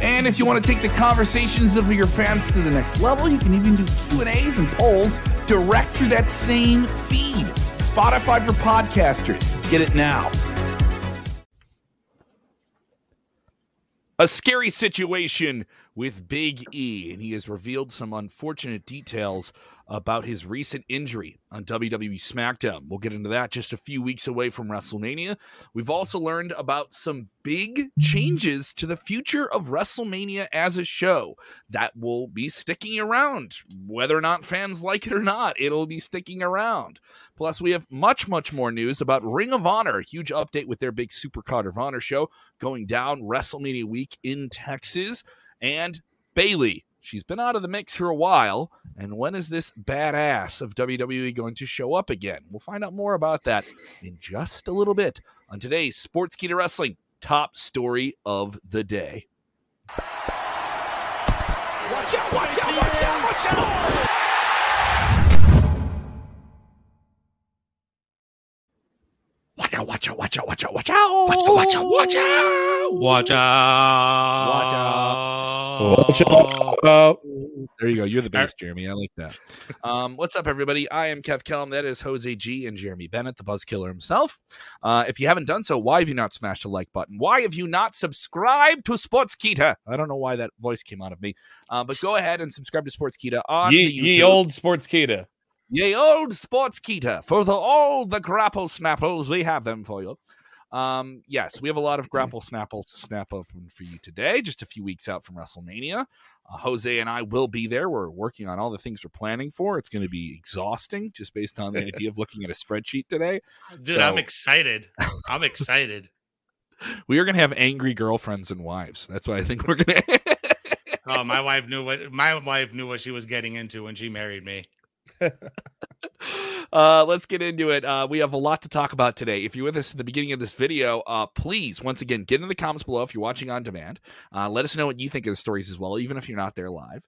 And if you want to take the conversations of your fans to the next level, you can even do Q&As and polls direct through that same feed. Spotify for Podcasters. Get it now. A scary situation with Big E, and he has revealed some unfortunate details about his recent injury on WWE SmackDown. We'll get into that just a few weeks away from WrestleMania. We've also learned about some big changes to the future of WrestleMania as a show that will be sticking around. Whether or not fans like it or not, it'll be sticking around. Plus, we have much, much more news about Ring of Honor. A huge update with their big Supercard of Honor show going down WrestleMania week in Texas. And Bayley. She's been out of the mix for a while, and when is this badass of WWE going to show up again? We'll find out more about that in just a little bit on today's Sports Key to Wrestling Top Story of the Day. Watch out, watch out, watch out, watch out! Watch out, watch out, watch out, watch out, watch out! Watch out, watch out! Watch out! Watch out! Watch out! Watch out! There you go. You're the best, Jeremy. I like that. What's up, everybody? I am Kev Kellam. That is Jose G and Jeremy Bennett, the Buzzkiller himself. If you haven't done so, why have you not smashed the like button? Why have you not subscribed to Sports Kita? I don't know why that voice came out of me, but go ahead and subscribe to Sports Kita on YouTube. Ye old Sports Kita. Ye old Sports Kita. For all the grapple snapples, we have them for you. Yes, we have a lot of grapple snapples to snap up for you today, just a few weeks out from WrestleMania. Jose and I will be there. We're working on all the things we're planning for. It's going to be exhausting just based on the idea of looking at a spreadsheet today. Dude, so, I'm excited. I'm excited. We are going to have angry girlfriends and wives. That's what I think we're going to. Oh, my wife knew what she was getting into when she married me. Let's get into it. We have a lot to talk about today. If you're with us at the beginning of this video, please, once again, get in the comments below if you're watching on demand. Let us know what you think of the stories as well, even if you're not there live.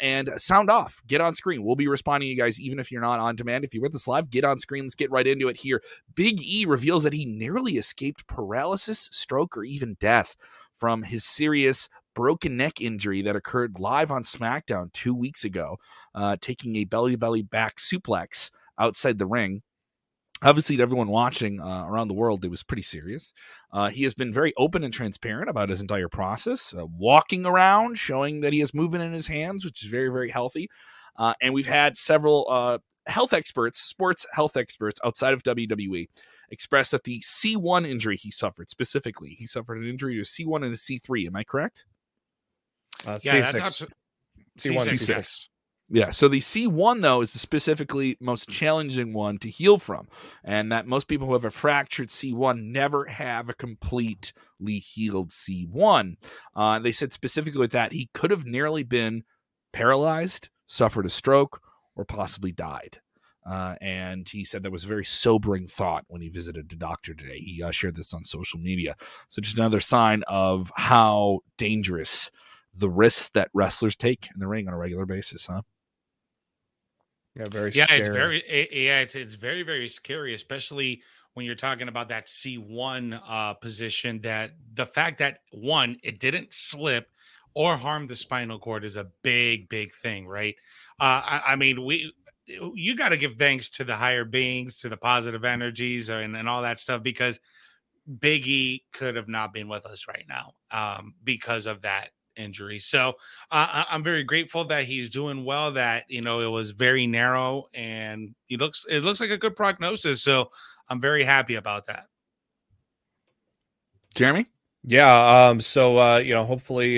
And sound off. Get on screen. We'll be responding to you guys even if you're not on demand. If you're with us live, get on screen. Let's get right into it here. Big E reveals that he nearly escaped paralysis, stroke, or even death from his serious broken neck injury that occurred live on SmackDown 2 weeks ago, taking a belly-to-belly back suplex outside the ring. Obviously, to everyone watching around the world, it was pretty serious. He has been very open and transparent about his entire process, walking around, showing that he has movement in his hands, which is very, very healthy. And we've had several sports health experts outside of WWE express that the C1 injury he suffered, specifically, he suffered an injury to a C1 and a C3. Am I correct? Yeah, C6. C1 and C6. Yeah, so the C1, though, is the specifically most challenging one to heal from, and that most people who have a fractured C1 never have a completely healed C1. They said specifically that he could have nearly been paralyzed, suffered a stroke, or possibly died. And he said that was a very sobering thought when he visited the doctor today. He shared this on social media. So just another sign of how dangerous the risks that wrestlers take in the ring on a regular basis, huh? Yeah, very scary. It's very, very scary, especially when you're talking about that C1 position. That the fact that one, it didn't slip or harm the spinal cord is a big, big thing, right? You got to give thanks to the higher beings, to the positive energies, and all that stuff, because Big E could have not been with us right now because of that injury. So I'm very grateful that he's doing well, that, you know, it was very narrow and it looks like a good prognosis. So I'm very happy about that. Jeremy? Yeah. Hopefully,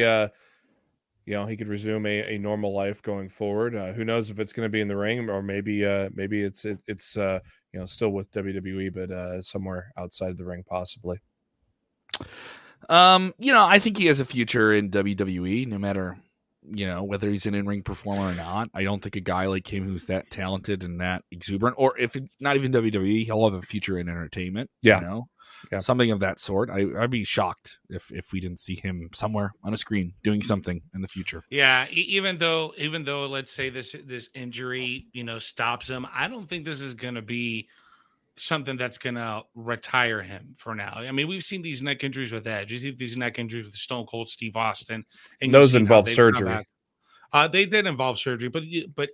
he could resume a normal life going forward. Who knows if it's going to be in the ring or maybe it's still with WWE, but somewhere outside the ring, possibly. I think he has a future in WWE, no matter you know, whether he's an in-ring performer or not. I don't think a guy like him who's that talented and that exuberant, or if not even WWE, he'll have a future in entertainment. Yeah. You know, yeah. Something of that sort. I'd be shocked if we didn't see him somewhere on a screen doing something in the future. Yeah. Even though let's say this injury, you know, stops him, I don't think this is going to be something that's going to retire him for now. I mean, we've seen these neck injuries with Edge. You see these neck injuries with Stone Cold Steve Austin. And those involve surgery. They did involve surgery, but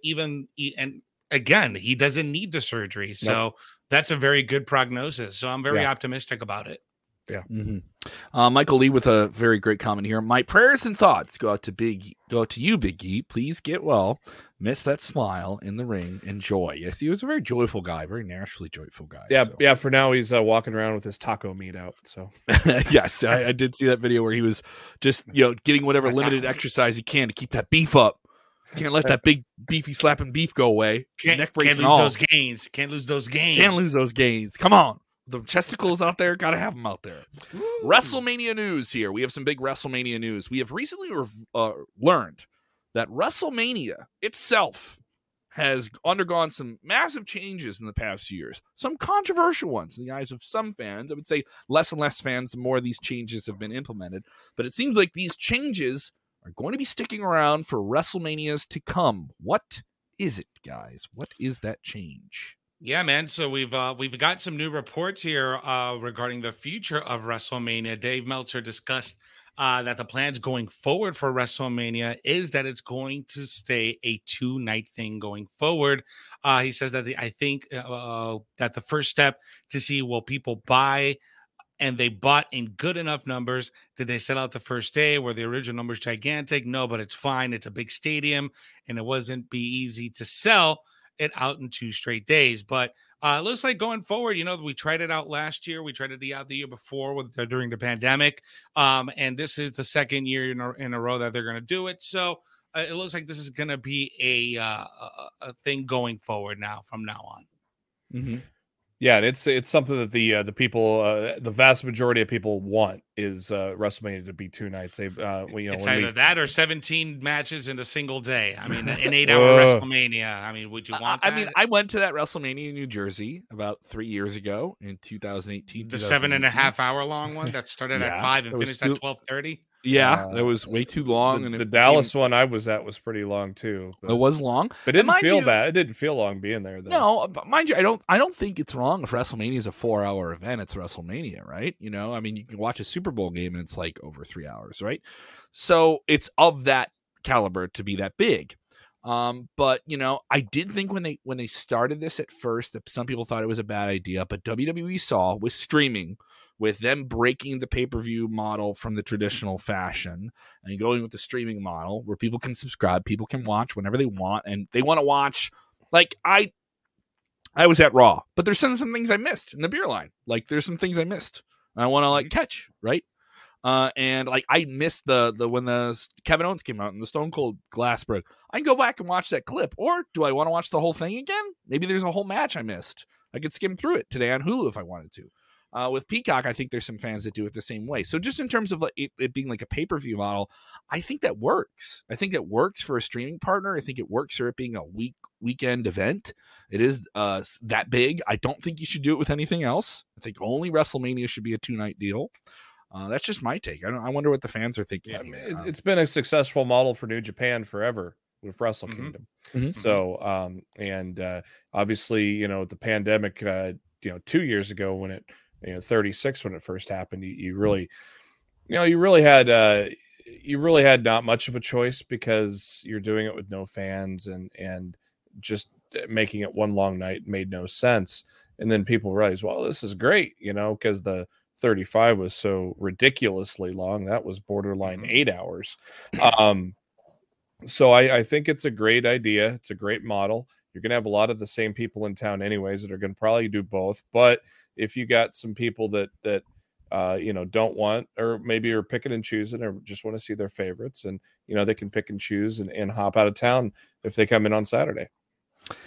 even, and again, he doesn't need the surgery. So yep. That's a very good prognosis. So I'm very optimistic about it. Yeah. Mm-hmm. Michael Lee with a very great comment here. My prayers and thoughts go out to you, Big E. Please get well. Miss that smile in the ring and joy. Yes, he was a very joyful guy, very naturally joyful guy. Yeah, so. Yeah. For now, he's walking around with his taco meat out. So yes, I did see that video where he was just getting whatever limited exercise he can to keep that beef up. Can't let that big beefy slapping beef go away. Can't lose those gains. Come on. The chesticles out there, gotta have them out there. Ooh. WrestleMania news here. We have some big WrestleMania news. We have recently learned that WrestleMania itself has undergone some massive changes in the past years. Some controversial ones in the eyes of some fans. I would say less and less fans the more these changes have been implemented. But it seems like these changes are going to be sticking around for WrestleManias to come. What is it, guys? What is that change? Yeah, man. So we've got some new reports here regarding the future of WrestleMania. Dave Meltzer discussed that the plans going forward for WrestleMania is that it's going to stay a 2-night thing going forward. He says that I think that the first step to see will people buy, and they bought in good enough numbers. Did they sell out the first day? Were the original numbers gigantic? No, but it's fine. It's a big stadium, and it wasn't be easy to sell it out in 2 straight days, but it looks like going forward, we tried it out last year. We tried it out the year before during the pandemic. And this is the second year in a row that they're going to do it. So it looks like this is going to be a thing going forward now from now on. Mm-hmm. Yeah. And it's something that the people, the vast majority of people want is WrestleMania to be 2 nights. Either that or 17 matches in a single day. I mean, an 8-hour WrestleMania. I mean, would you want that? I mean, I went to that WrestleMania in New Jersey about 3 years ago in 2018. The 7.5 hour long one that started at 5 and finished at 12:30. Yeah, that was way too long. And the Dallas one I was at was pretty long too. It was long, but it didn't feel bad. It didn't feel long being there, though. No, but mind you, I don't think it's wrong if WrestleMania is a 4-hour event. It's WrestleMania, right? I mean, you can watch a Super Bowl game and it's like over 3 hours, right? So it's of that caliber to be that big. But I did think when they started this at first that some people thought it was a bad idea, but WWE saw with streaming, with them breaking the pay-per-view model from the traditional fashion and going with the streaming model where people can subscribe, people can watch whenever they want, and they want to watch. Like I was at Raw, but there's some things I missed in the beer line. Like there's some things I missed. I want to catch, right? And I missed the when the Kevin Owens came out and the Stone Cold glass broke. I can go back and watch that clip, or do I want to watch the whole thing again? Maybe there's a whole match I missed. I could skim through it today on Hulu if I wanted to. With Peacock, I think there's some fans that do it the same way. So just in terms of it being like a pay-per-view model, I think that works. I think that works for a streaming partner. I think it works for it being a weekend event. It is that big. I don't think you should do it with anything else. I think only WrestleMania should be a 2-night deal. That's just my take. I wonder what the fans are thinking. Yeah, I mean, it's been a successful model for New Japan forever with Wrestle Kingdom. Mm-hmm. So, obviously, with the pandemic, 2 years ago when it, 36 when it first happened, you really had not much of a choice because you're doing it with no fans and just making it one long night made no sense. And then people realized, well, this is great, because the 35 was so ridiculously long. That was borderline 8 hours. So I think it's a great idea. It's a great model. You're going to have a lot of the same people in town anyways that are going to probably do both, but if you got some people that don't want, or maybe are picking and choosing, or just want to see their favorites, and they can pick and choose and hop out of town if they come in on Saturday.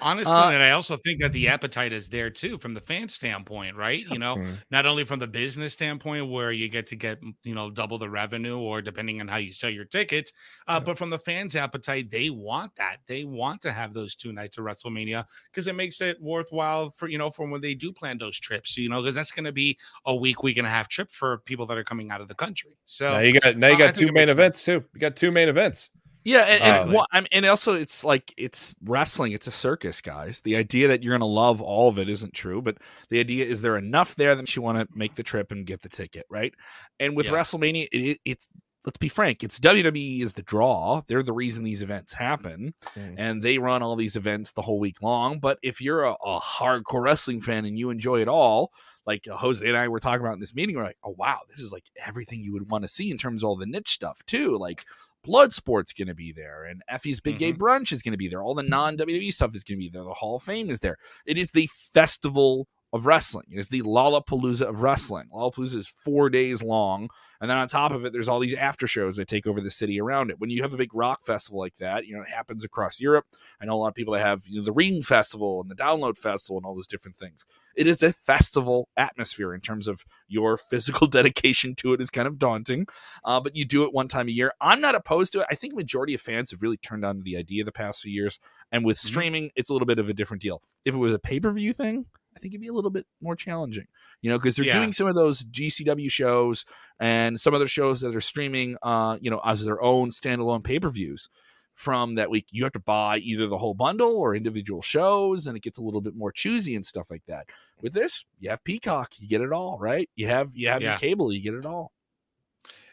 Honestly, and I also think that the appetite is there too from the fan standpoint, right? You know, not only from the business standpoint where you get to get, you know, double the revenue or depending on how you sell your tickets, but from the fans' appetite, they want that. They want to have those 2 nights of WrestleMania because it makes it worthwhile for, you know, for when they do plan those trips, you know, because that's going to be a week and a half trip for people that are coming out of the country. So now you got two main events too. You got two main events. Yeah, and also it's like it's wrestling. It's a circus, guys. The idea that you're going to love all of it isn't true, but the idea is there enough there that you want to make the trip and get the ticket, right? And with WrestleMania, it's let's be frank, it's WWE is the draw. They're the reason these events happen, and they run all these events the whole week long. But if you're a hardcore wrestling fan and you enjoy it all, like Jose and I were talking about in this meeting, we're like, oh wow, this is like everything you would want to see in terms of all the niche stuff too, like Bloodsport's going to be there, and Effie's Big Gay Brunch is going to be there. All the non-WWE stuff is going to be there. The Hall of Fame is there. It is the festival of wrestling. It is the Lollapalooza of wrestling. Lollapalooza is 4 days long, and then on top of it, there's all these after shows that take over the city around it. When you have a big rock festival like that, you know, it happens across Europe. I know a lot of people that have, you know, the Ring Festival and the Download Festival and all those different things. It is a festival atmosphere in terms of your physical dedication to it is kind of daunting, but you do it one time a year. I'm not opposed to it. I think majority of fans have really turned on to the idea the past few years, and with streaming, it's a little bit of a different deal. If it was a pay-per-view thing, I think it'd be a little bit more challenging, you know, because they're doing some of those GCW shows and some other shows that are streaming, you know, as their own standalone pay-per-views from that week. You have to buy either the whole bundle or individual shows, and it gets a little bit more choosy and stuff like that. With this, you have Peacock, you get it all, right? You have your cable, you get it all.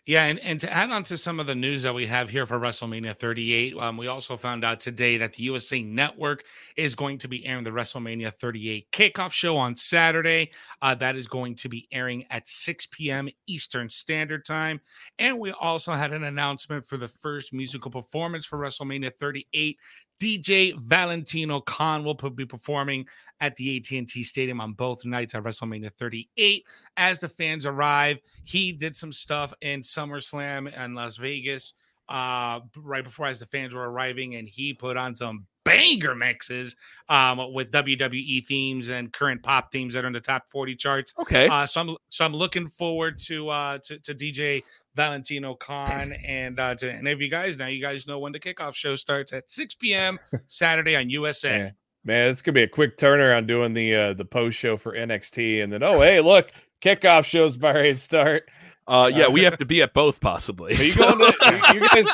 Yeah, and to add on to some of the news that we have here for WrestleMania 38, we also found out today that the USA Network is going to be airing the WrestleMania 38 kickoff show on Saturday. That is going to be airing at 6 p.m. Eastern Standard Time. And we also had an announcement for the first musical performance for WrestleMania 38. DJ Valentino Khan will be performing at the AT&T Stadium on both nights at WrestleMania 38. As the fans arrive, he did some stuff in SummerSlam and Las Vegas right before as the fans were arriving, and he put on some banger mixes with WWE themes and current pop themes that are in the top 40 charts. Okay. So I'm looking forward to DJ Valentino Khan and to any of you guys. Now you guys know when the kickoff show starts at 6 p.m. Saturday on USA. Yeah. Man, it's going to be a quick turnaround doing the post show for NXT. And then, oh, hey, look, kickoff show's by right start. Yeah, we have to be at both possibly. You guys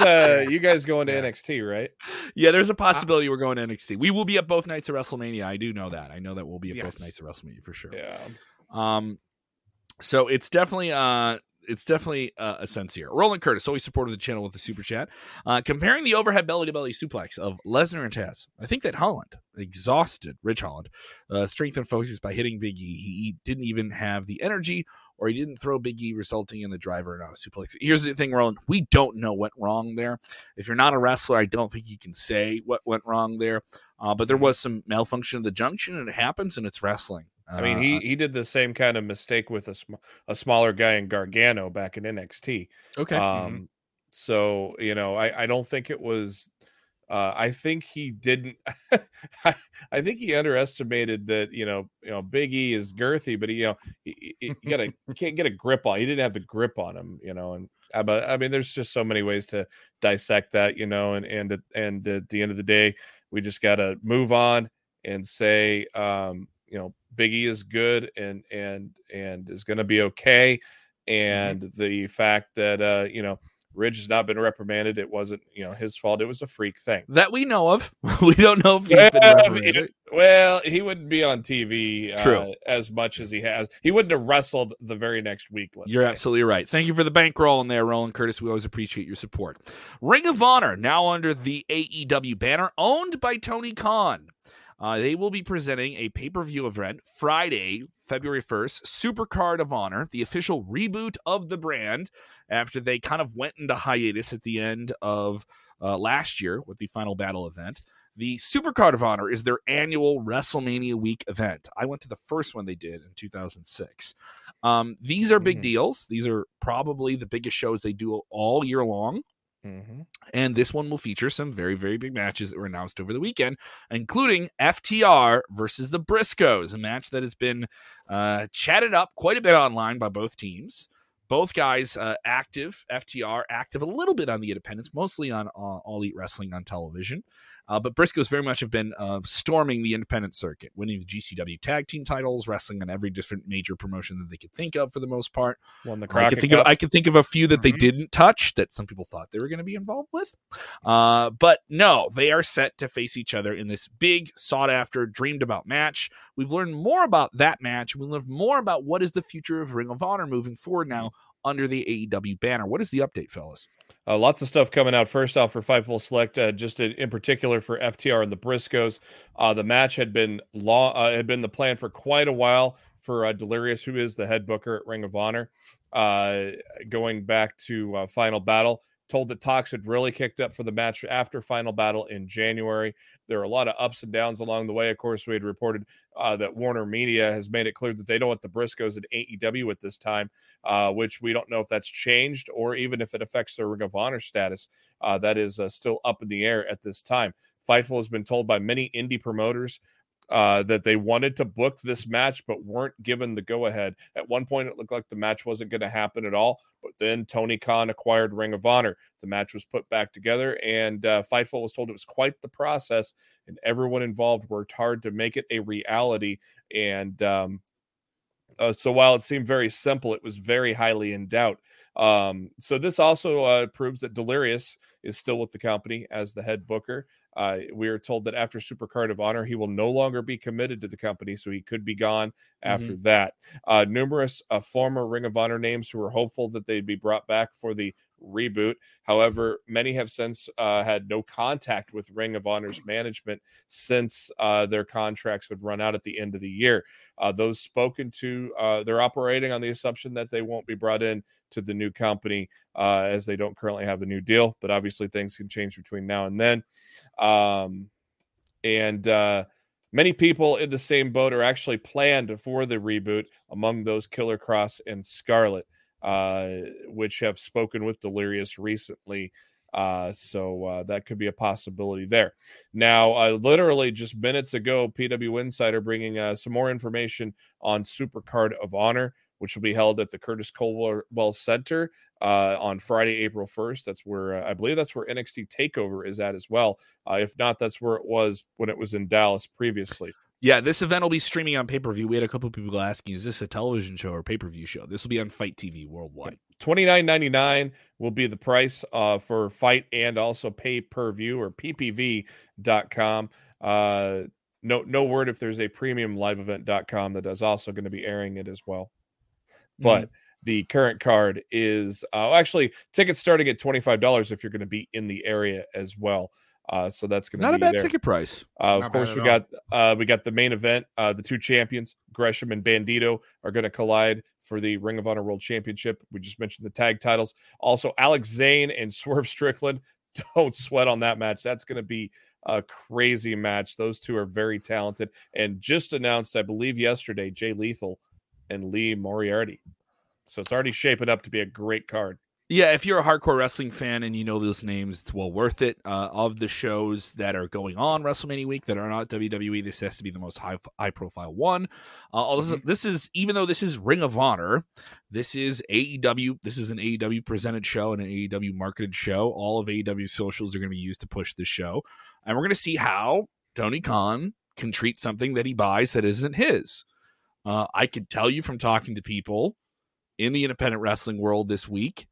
going to NXT, right? Yeah, there's a possibility we're going to NXT. We will be at both nights of WrestleMania. I do know that. I know that we'll be at both nights of WrestleMania for sure. Yeah. So it's definitely a sense here. Roland Curtis, always supported the channel with the super chat, comparing the overhead belly-to-belly suplex of Lesnar and Taz. I think that Holland exhausted Ridge Holland, strength and focus by hitting Big E. He didn't even have the energy, or he didn't throw Big E, resulting in the driver and a suplex. Here's the thing, Roland. We don't know what went wrong there. If you're not a wrestler, I don't think you can say what went wrong there. But there was some malfunction of the junction, and it happens, and it's wrestling. I mean, he did the same kind of mistake with a smaller guy in Gargano back in NXT. Okay. So, you know, I don't think it was... I think he didn't. I think he underestimated that. You know, Big E is girthy, but he can't get a grip on. He didn't have the grip on him, you know. And but I mean, there's just so many ways to dissect that, you know. And at the end of the day, we just got to move on and say, you know, Big E is good and is going to be okay. And the fact that you know, Ridge has not been reprimanded. It wasn't, you know, his fault. It was a freak thing that we know of. We don't know if he's been reprimanded. Well, he wouldn't be on TV as much as he has. He wouldn't have wrestled the very next week. You're absolutely right. Thank you for the bankroll in there, Roland Curtis. We always appreciate your support. Ring of Honor, now under the AEW banner, owned by Tony Khan. They will be presenting a pay-per-view event Friday, February 1st, Supercard of Honor, the official reboot of the brand after they kind of went into hiatus at the end of last year with the Final Battle event. The Supercard of Honor is their annual WrestleMania week event. I went to the first one they did in 2006. These are big deals. These are probably the biggest shows they do all year long. Mm-hmm. And this one will feature some very, very big matches that were announced over the weekend, including FTR versus the Briscoes, a match that has been chatted up quite a bit online by both teams. Both guys active, FTR active a little bit on the independents, mostly on All Elite Wrestling on television. But Briscoes very much have been storming the independent circuit, winning the GCW tag team titles, wrestling on every different major promotion that they could think of for the most part. Won the I can think of a few that they didn't touch that some people thought they were going to be involved with. But no, they are set to face each other in this big, sought-after, dreamed-about match. We've learned more about that match. We'll learn more about what is the future of Ring of Honor moving forward now under the AEW banner. What is the update, fellas? Lots of stuff coming out. First off, for Fightful Select, just in particular for FTR and the Briscoes, the match had been the plan for quite a while for Delirious, who is the head booker at Ring of Honor, going back to Final Battle. Told that talks had really kicked up for the match after Final Battle in January. There are a lot of ups and downs along the way. Of course, we had reported that Warner Media has made it clear that they don't want the Briscoes in AEW at this time, which we don't know if that's changed or even if it affects their Ring of Honor status. That is still up in the air at this time. Fightful has been told by many indie promoters that they wanted to book this match but weren't given the go-ahead. At one point, it looked like the match wasn't going to happen at all, but then Tony Khan acquired Ring of Honor. The match was put back together, and Fightful was told it was quite the process, and everyone involved worked hard to make it a reality. And so while it seemed very simple, it was very highly in doubt. So this also proves that Delirious is still with the company as the head booker. We are told that after Supercard of Honor, he will no longer be committed to the company, so he could be gone after that. Numerous former Ring of Honor names who were hopeful that they'd be brought back for the reboot. However, many have since had no contact with Ring of Honor's management since their contracts would run out at the end of the year. Those spoken to, they're operating on the assumption that they won't be brought in to the new company as they don't currently have a new deal, but obviously things can change between now and then. Many people in the same boat are actually planned for the reboot, among those Killer Cross and Scarlet, which have spoken with Delirious recently. So that could be a possibility there. Now, literally just minutes ago, PW Insider bringing some more information on Supercard of Honor, which will be held at the Curtis Colwell Center on Friday, April 1st. That's where I believe that's where NXT TakeOver is at as well. If not, that's where it was when it was in Dallas previously. Yeah, this event will be streaming on pay-per-view. We had a couple of people asking, is this a television show or pay-per-view show? This will be on Fight TV worldwide. $29.99 will be the price for Fight and also pay-per-view or ppv.com. No word if there's a premium liveevent.com that is also going to be airing it as well. But the current card is actually tickets starting at $25 if you're going to be in the area as well. So that's going to be not a bad ticket price. Of course, we got the main event. The two champions, Gresham and Bandito, are going to collide for the Ring of Honor World Championship. We just mentioned the tag titles. Also, Alex Zane and Swerve Strickland. Don't sweat on that match. That's going to be a crazy match. Those two are very talented. And just announced, I believe, yesterday, Jay Lethal and Lee Moriarty. So it's already shaping up to be a great card. Yeah, if you're a hardcore wrestling fan and you know those names, it's well worth it. Of the shows that are going on WrestleMania week that are not WWE, this has to be the most high-profile one. Also, this is, even though this is Ring of Honor, this is AEW. This is an AEW-presented show and an AEW-marketed show. All of AEW's socials are going to be used to push the show. And we're going to see how Tony Khan can treat something that he buys that isn't his. I can tell you from talking to people in the independent wrestling world this week,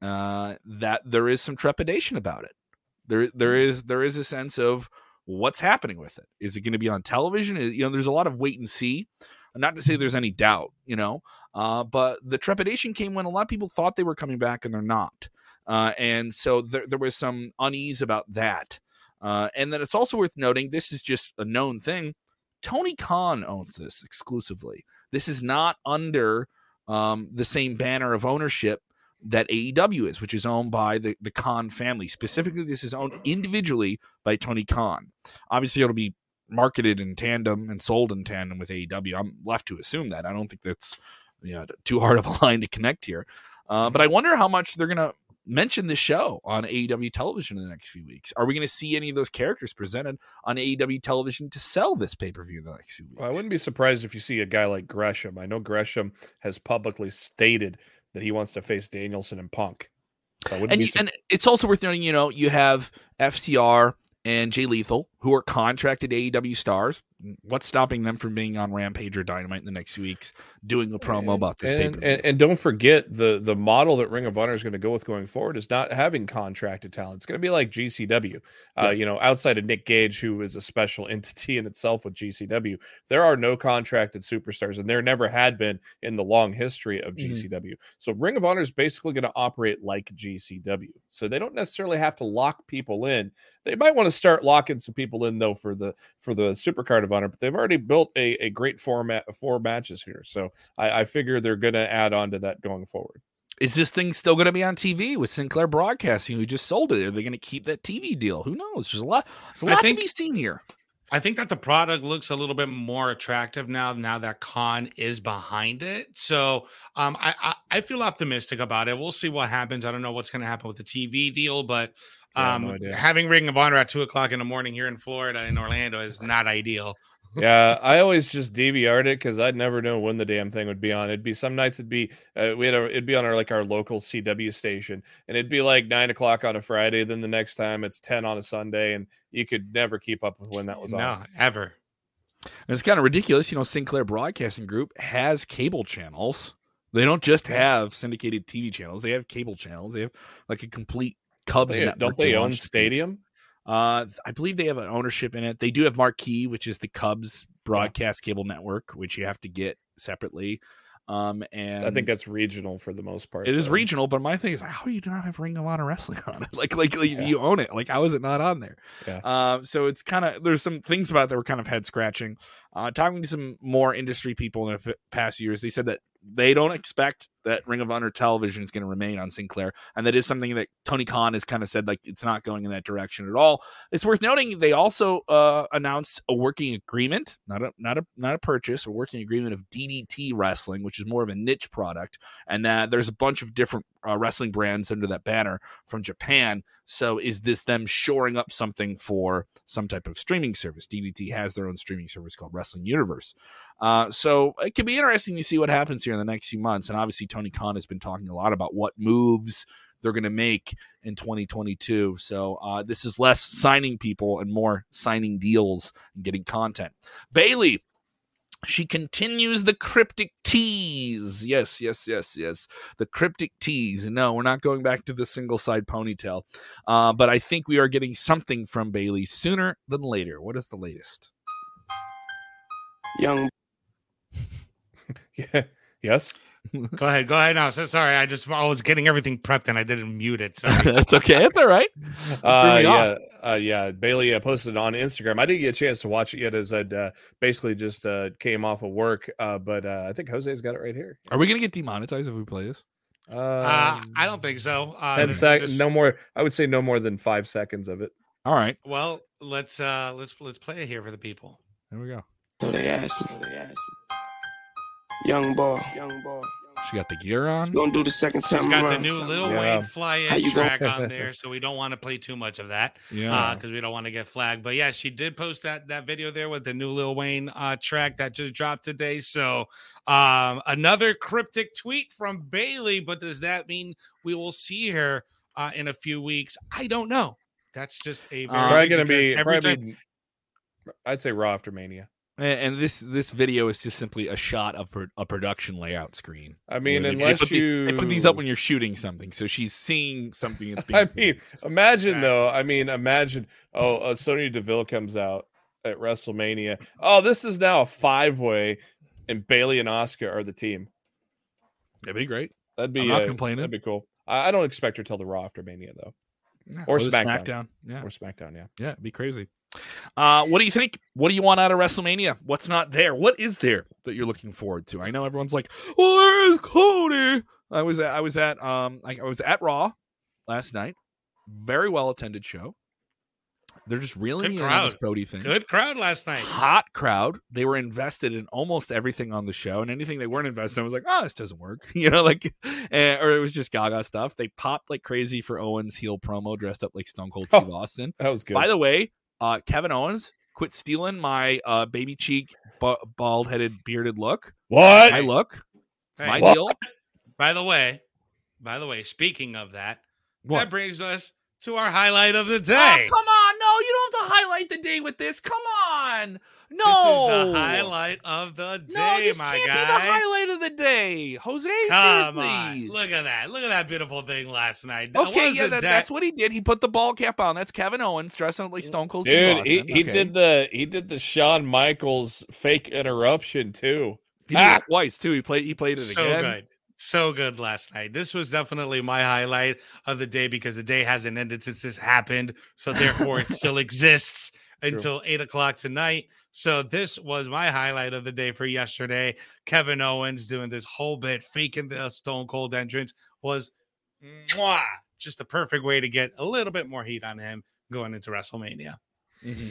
that there is some trepidation about it. There is a sense of what's happening with it. Is it going to be on television? You know, there's a lot of wait and see. Not to say there's any doubt, you know, but the trepidation came when a lot of people thought they were coming back and they're not. And so there was some unease about that. And then it's also worth noting, this is just a known thing. Tony Khan owns this exclusively. This is not under the same banner of ownership that AEW is, which is owned by the Khan family. Specifically, this is owned individually by Tony Khan. Obviously, it'll be marketed in tandem and sold in tandem with AEW. I'm left to assume that. I don't think that's too hard of a line to connect here. But I wonder how much they're going to mention the show on AEW television in the next few weeks? Are we going to see any of those characters presented on AEW television to sell this pay-per-view in the next few weeks? Well, I wouldn't be surprised if you see a guy like Gresham. I know Gresham has publicly stated that he wants to face Danielson and Punk. So and it's also worth noting, you know, you have FTR and Jay Lethal, who are contracted AEW stars. What's stopping them from being on Rampage or Dynamite in the next few weeks doing a promo about this pay-per-view? And don't forget, the model that Ring of Honor is going to go with going forward is not having contracted talent. It's going to be like GCW. Yeah. You know, outside of Nick Gage, who is a special entity in itself with GCW, there are no contracted superstars, and there never had been in the long history of GCW. Mm-hmm. So Ring of Honor is basically going to operate like GCW. So they don't necessarily have to lock people in. They might want to start locking some people in, though, for the Supercard of Honor, but they've already built a great format, 4 matches here. So I figure they're going to add on to that going forward. Is this thing still going to be on TV with Sinclair Broadcasting, who just sold it? Are they going to keep that TV deal? Who knows? There's a lot to be seen here. I think that the product looks a little bit more attractive now that Khan is behind it. So I feel optimistic about it. We'll see what happens. I don't know what's going to happen with the TV deal, but having Ring of Honor at 2:00 in the morning here in Florida, in Orlando, is not ideal. Yeah, I always just DVR'd it because I'd never know when the damn thing would be on. It'd be some nights it'd be on our local CW station, and it'd be like 9:00 on a Friday. Then the next time it's 10 on a Sunday, and you could never keep up with when that was on. No, ever. And it's kind of ridiculous, you know. Sinclair Broadcasting Group has cable channels. They don't just have syndicated TV channels. They have cable channels. They have like a complete Cubs network. Don't they own Stadium? I believe they have an ownership in it. They do have Marquee, which is the Cubs broadcast cable network, which you have to get separately. And I think that's regional for the most part. It is regional, but my thing is, how do you not have Ring of Honor Wrestling on it? You own it. Like, how is it not on there? Yeah. So it's kind of, there's some things about it that were kind of head scratching. Talking to some more industry people in the past years, they said that they don't expect that Ring of Honor television is going to remain on Sinclair. And that is something that Tony Khan has kind of said, like, it's not going in that direction at all. It's worth noting they also announced a working agreement, not a purchase, a working agreement of DDT Wrestling, which is more of a niche product. And that there's a bunch of different wrestling brands under that banner from Japan. So is this them shoring up something for some type of streaming service? DDT has their own streaming service called Wrestling Universe. So it could be interesting to see what happens here in the next few months. And obviously Tony Khan has been talking a lot about what moves they're going to make in 2022. So this is less signing people and more signing deals and getting content. Bayley, she continues the cryptic tease. Yes. The cryptic tease. No, we're not going back to the single side ponytail. But I think we are getting something from Bayley sooner than later. What is the latest? Young. Yeah. Yes. Go ahead now. So, sorry, I was getting everything prepped and I didn't mute it. Sorry. That's okay. It's all right. Bayley posted on Instagram. I didn't get a chance to watch it yet, as I'd basically just came off of work. But I think Jose's got it right here. Are we gonna get demonetized if we play this? I don't think so. 10 seconds. No more. I would say no more than 5 seconds of it. All right. Well, let's play it here for the people. There we go. So they asked me. Young boy. She got the gear on. She's gonna do the second time. She's got around. The new Lil Wayne fly-in track on there, so we don't want to play too much of that, because we don't want to get flagged. But yeah, she did post that video there with the new Lil Wayne track that just dropped today. So another cryptic tweet from Bayley, but does that mean we will see her in a few weeks? I don't know. That's just a very I'd say Raw after Mania. And this video is just simply a shot of a production layout screen. I mean, they put these up when you're shooting something, so she's seeing something. That's being imagine. Sonya Deville comes out at WrestleMania. Oh, this is now a 5-way, and Bayley and Asuka are the team. That'd be great. I'm not complaining. That'd be cool. I don't expect her till the Raw after Mania, though. Yeah, or SmackDown. Yeah. Or SmackDown, yeah. Yeah, it'd be crazy. What do you think? What do you want out of WrestleMania? What's not there? What is there that you're looking forward to? I know everyone's like, "Oh, there's Cody." I was at Raw last night. Very well attended show. They're just reeling you in on this Cody thing. Good crowd last night. Hot crowd. They were invested in almost everything on the show, and anything they weren't invested in was like, oh, this doesn't work. You know, like, or it was just gaga stuff. They popped like crazy for Owens' heel promo, dressed up like Stone Cold Steve Austin. That was good. By the way, Kevin Owens quit stealing my baby cheek, bald-headed, bearded look. What? My look. It's my deal. By the way, speaking of that, that brings us to our highlight of the day. Oh, come on. No, you don't have to highlight the day with this. Come on. No. This is the highlight of the day, my guy. No, this can't be the highlight of the day. Jose, seriously. On. Look at that. Look at that beautiful thing last night. Okay, yeah, that's what he did. He put the ball cap on. That's Kevin Owens dressing up like Stone Cold Steve Austin. Dude, he did the Shawn Michaels fake interruption, too. He did it twice, too. He played it so again. So good. So good last night. This was definitely my highlight of the day because the day hasn't ended since this happened. So therefore it still exists until 8 o'clock tonight. So this was my highlight of the day for yesterday. Kevin Owens doing this whole bit, faking the Stone Cold entrance was just the perfect way to get a little bit more heat on him going into WrestleMania. Mm-hmm.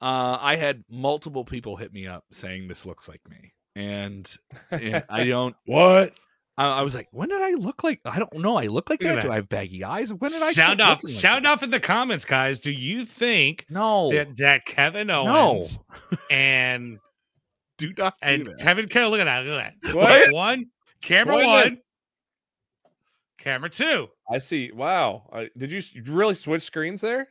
I had multiple people hit me up saying this looks like me. And I don't. What? I was like, when did I look like? I don't know. I look like that. Do I have baggy eyes? When did I sound off? Like sound that? Off in the comments, guys. Do you think that Kevin Owens and do not and do that. Kevin Kellam? Look at that! Look at that! What? One camera what? One, camera two. I see. Wow! Did you really switch screens there?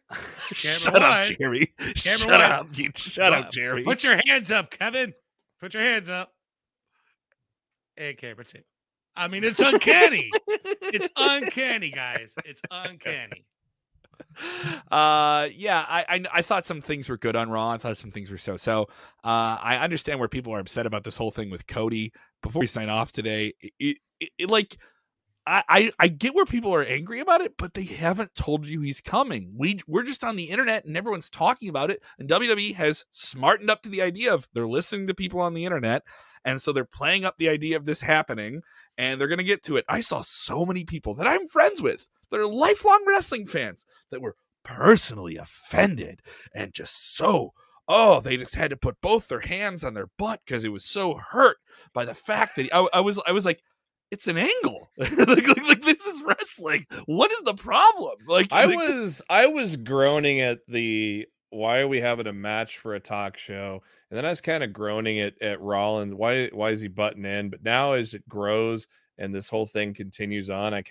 Camera shut one. Up, Jeremy. Camera shut one. Up, dude. Shut up, Jeremy. Put your hands up, Kevin. Put your hands up. And camera two. I mean, it's uncanny. It's uncanny, guys. It's uncanny. Yeah, I thought some things were good on Raw. I thought some things were so. I understand where people are upset about this whole thing with Cody. Before we sign off today, I get where people are angry about it, but they haven't told you he's coming. We're just on the internet and everyone's talking about it. And WWE has smartened up to the idea of they're listening to people on the internet. And so they're playing up the idea of this happening and they're going to get to it. I saw so many people that I'm friends with that are lifelong wrestling fans that were personally offended and just so, they just had to put both their hands on their butt because it was so hurt by the fact that I was like, it's an angle. like this is wrestling. What is the problem? I was groaning at the, why are we having a match for a talk show? And then I was kind of groaning at Rollins. Why is he butting in? But now as it grows and this whole thing continues on, I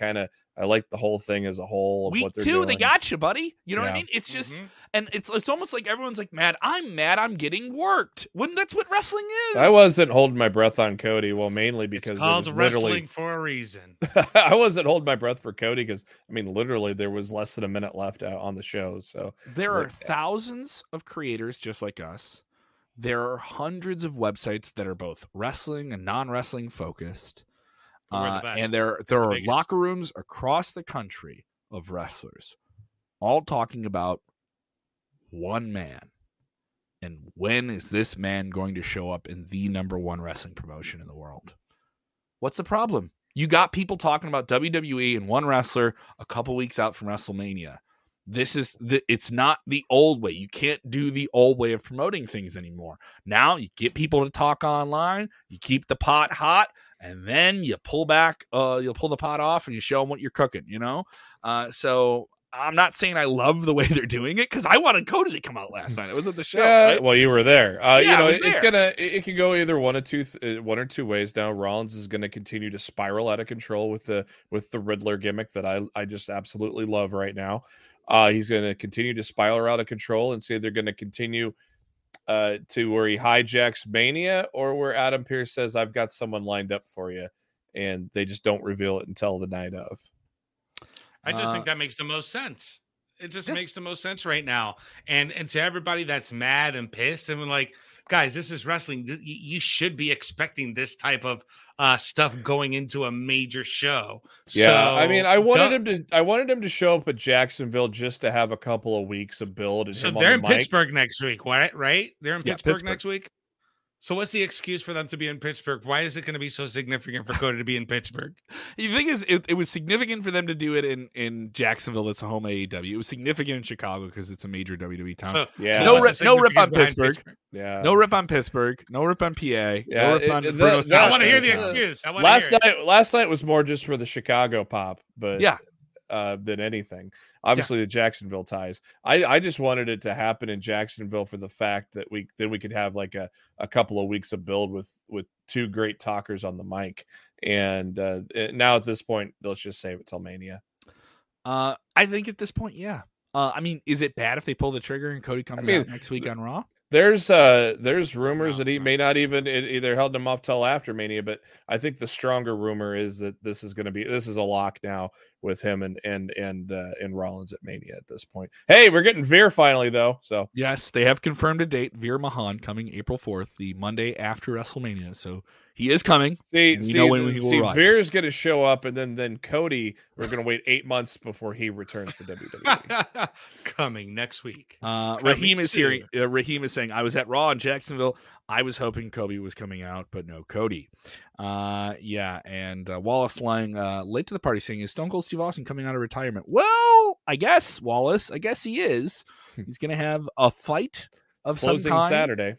like the whole thing as a whole. Of what they're doing. They got you, buddy. You know what I mean? It's just, and it's almost like everyone's like mad. I'm getting worked. When that's what wrestling is. I wasn't holding my breath on Cody. Well, mainly because it's called wrestling for a reason. I wasn't holding my breath for Cody because literally there was less than a minute left on the show. So there are thousands of creators just like us. There are hundreds of websites that are both wrestling and non-wrestling focused. And there are locker rooms across the country of wrestlers all talking about one man. And when is this man going to show up in the number one wrestling promotion in the world? What's the problem? You got people talking about WWE and one wrestler a couple weeks out from WrestleMania. This is it's not the old way. You can't do the old way of promoting things anymore. Now you get people to talk online. You keep the pot hot. And then you pull back, you'll pull the pot off and you show them what you're cooking, you know? So I'm not saying I love the way they're doing it because I wanted Cody to come out last night. It was at the show. Yeah, right? Well, you were there. It's gonna. It can go either one or two ways now. Rollins is gonna continue to spiral out of control with the Riddler gimmick that I just absolutely love right now. He's gonna continue to spiral out of control and say they're gonna continue. To where he hijacks Mania or where Adam Pearce says, I've got someone lined up for you. And they just don't reveal it until the night of. I just think that makes the most sense. It just makes the most sense right now. And to everybody that's mad and pissed and like, guys, this is wrestling. You should be expecting this type of stuff going into a major show. Yeah, so, I wanted him to show up at Jacksonville just to have a couple of weeks of build. And so they're in Pittsburgh next week, right? They're in Pittsburgh next week. So what's the excuse for them to be in Pittsburgh? Why is it going to be so significant for Cody to be in Pittsburgh? The thing is, it was significant for them to do it in Jacksonville. It's a home AEW. It was significant in Chicago because it's a major WWE town. So, yeah. No rip on Pittsburgh. Yeah. No rip on Pittsburgh. No rip on PA. Yeah. No rip on I want to hear the excuse. Last night was more just for the Chicago pop, but yeah. Than anything. Obviously, the Jacksonville ties. I just wanted it to happen in Jacksonville for the fact that we could have like a couple of weeks of build with two great talkers on the mic. And now at this point, let's just save it till Mania. I think at this point, yeah. I mean, is it bad if they pull the trigger and Cody comes out next week on Raw? There's rumors that he may not even either held him off till after Mania, but I think the stronger rumor is that this is a lock now with him and Rollins at Mania at this point. Hey, we're getting Veer finally though. So yes, they have confirmed a date. Veer Mahan coming April 4th, the Monday after WrestleMania. So he is coming. See, Veer's going to show up, and then Cody, we're going to wait 8 months before he returns to WWE. Coming next week. Raheem is here. Raheem is saying, I was at Raw in Jacksonville. I was hoping Kobe was coming out, but no, Cody. And Wallace lying late to the party saying, is Stone Cold Steve Austin coming out of retirement? Well, I guess, Wallace. I guess he is. He's going to have a fight of some kind. Closing Saturday.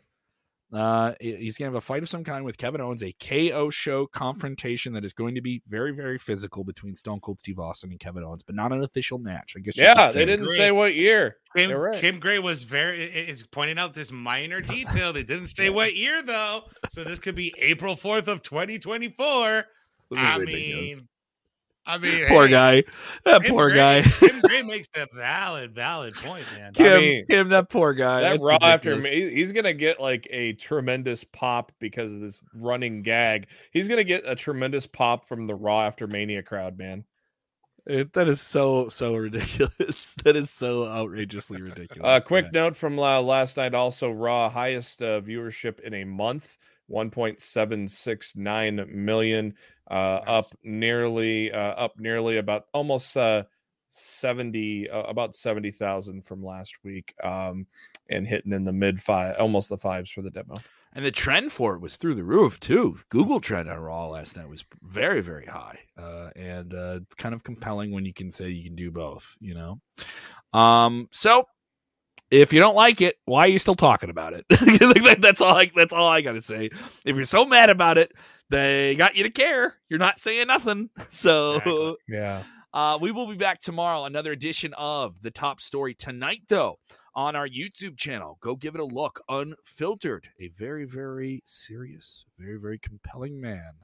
He's going to have a fight of some kind with Kevin Owens, a KO show confrontation that is going to be very, very physical between Stone Cold Steve Austin and Kevin Owens, but not an official match. I guess. Yeah, they didn't say what year. Kim Gray was it's pointing out this minor detail. They didn't say what year, though. So this could be April 4th of 2024. I mean, poor guy. That poor guy. Kim Gray makes a valid point, man. Kim, that poor guy. That Raw after me, he's going to get like a tremendous pop because of this running gag. He's going to get a tremendous pop from the Raw after Mania crowd, man. That is so ridiculous. That is so outrageously ridiculous. Quick note from last night. Also, Raw highest viewership in a month. 1.769 million, nice. up nearly about almost 70,000 from last week, and hitting in the almost the fives for the demo. And the trend for it was through the roof too. Google trend on Raw last night was very, very high. And it's kind of compelling when you can say you can do both, you know? So, if you don't like it, why are you still talking about it? That's all I got to say. If you're so mad about it, they got you to care. You're not saying nothing. So, exactly. Yeah. We will be back tomorrow, another edition of The Top Story. Tonight, though, on our YouTube channel, go give it a look. Unfiltered, a very, very serious, very, very compelling man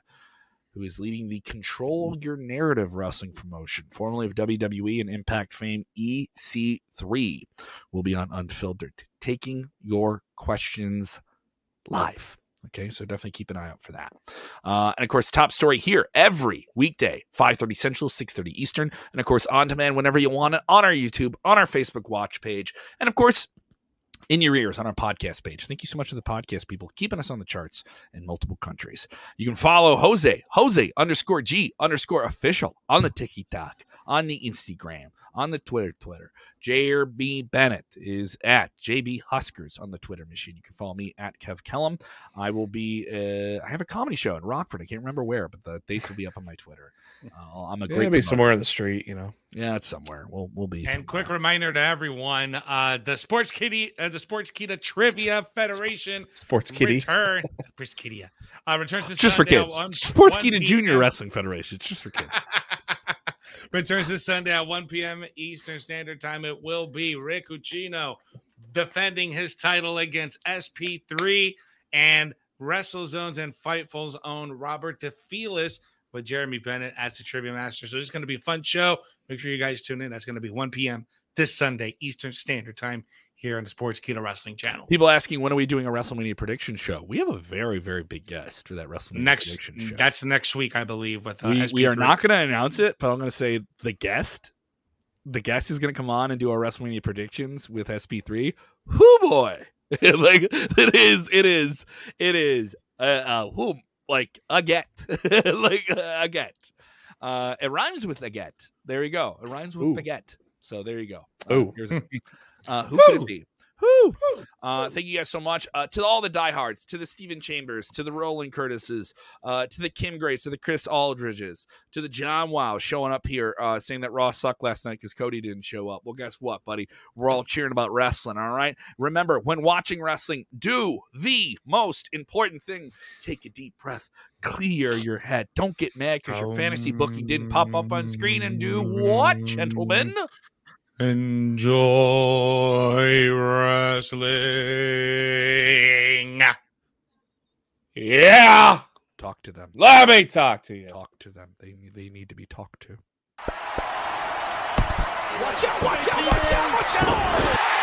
who is leading the Control Your Narrative wrestling promotion, formerly of WWE and Impact fame, EC3, will be on Unfiltered, taking your questions live. Okay, so definitely keep an eye out for that. And, of course, Top Story here every weekday, 5:30 Central, 6:30 Eastern. And, of course, on demand whenever you want it on our YouTube, on our Facebook watch page. And, of course, in your ears on our podcast page. Thank you so much to the podcast people keeping us on the charts in multiple countries. You can follow Jose_G_official on the TikTok, on the Instagram, on the Twitter. Jeremy Bennett is at JB Huskers on the Twitter machine. You can follow me at Kev Kellam. I will be, I have a comedy show in Rockford. I can't remember where, but the dates will be up on my Twitter. I'm a great. It'll be somewhere on the street, you know. Yeah, it's somewhere. We'll be. And somewhere. Quick reminder to everyone: the Sports Kita Trivia Federation, returns this just Sunday for kids. Sports Kita Junior Wrestling Federation, it's just for kids. Returns this Sunday at 1 p.m. Eastern Standard Time. It will be Rick Uccino defending his title against SP3 and WrestleZone's and Fightful's own Robert DeFelis, with Jeremy Bennett as the Trivia Master. So it's going to be a fun show. Make sure you guys tune in. That's going to be 1 p.m. this Sunday, Eastern Standard Time, here on the Sports Kita Wrestling Channel. People asking, when are we doing a WrestleMania prediction show? We have a very, very big guest for that WrestleMania prediction show. That's next week, I believe. With we are not going to announce it, but I'm going to say the guest is going to come on and do our WrestleMania predictions with SP3. Whoo boy! Like it is. Like a get, like a get. It rhymes with a get. There you go. It rhymes with baguette. So there you go. Who could it be? Who Woo! Thank you guys so much. To all the diehards, to the Stephen Chambers, to the Roland Curtises, to the Kim Grace, to the Chris Aldridges, to the John Wow showing up here saying that Raw sucked last night because Cody didn't show up. Well, guess what, buddy? We're all cheering about wrestling, all right? Remember, when watching wrestling, do the most important thing. Take a deep breath. Clear your head. Don't get mad because your fantasy booking didn't pop up on screen. And do what, gentlemen? Enjoy wrestling. Yeah. Talk to them. Let me talk to you. Talk to them. They need to be talked to. Watch out, watch out, watch out, watch out.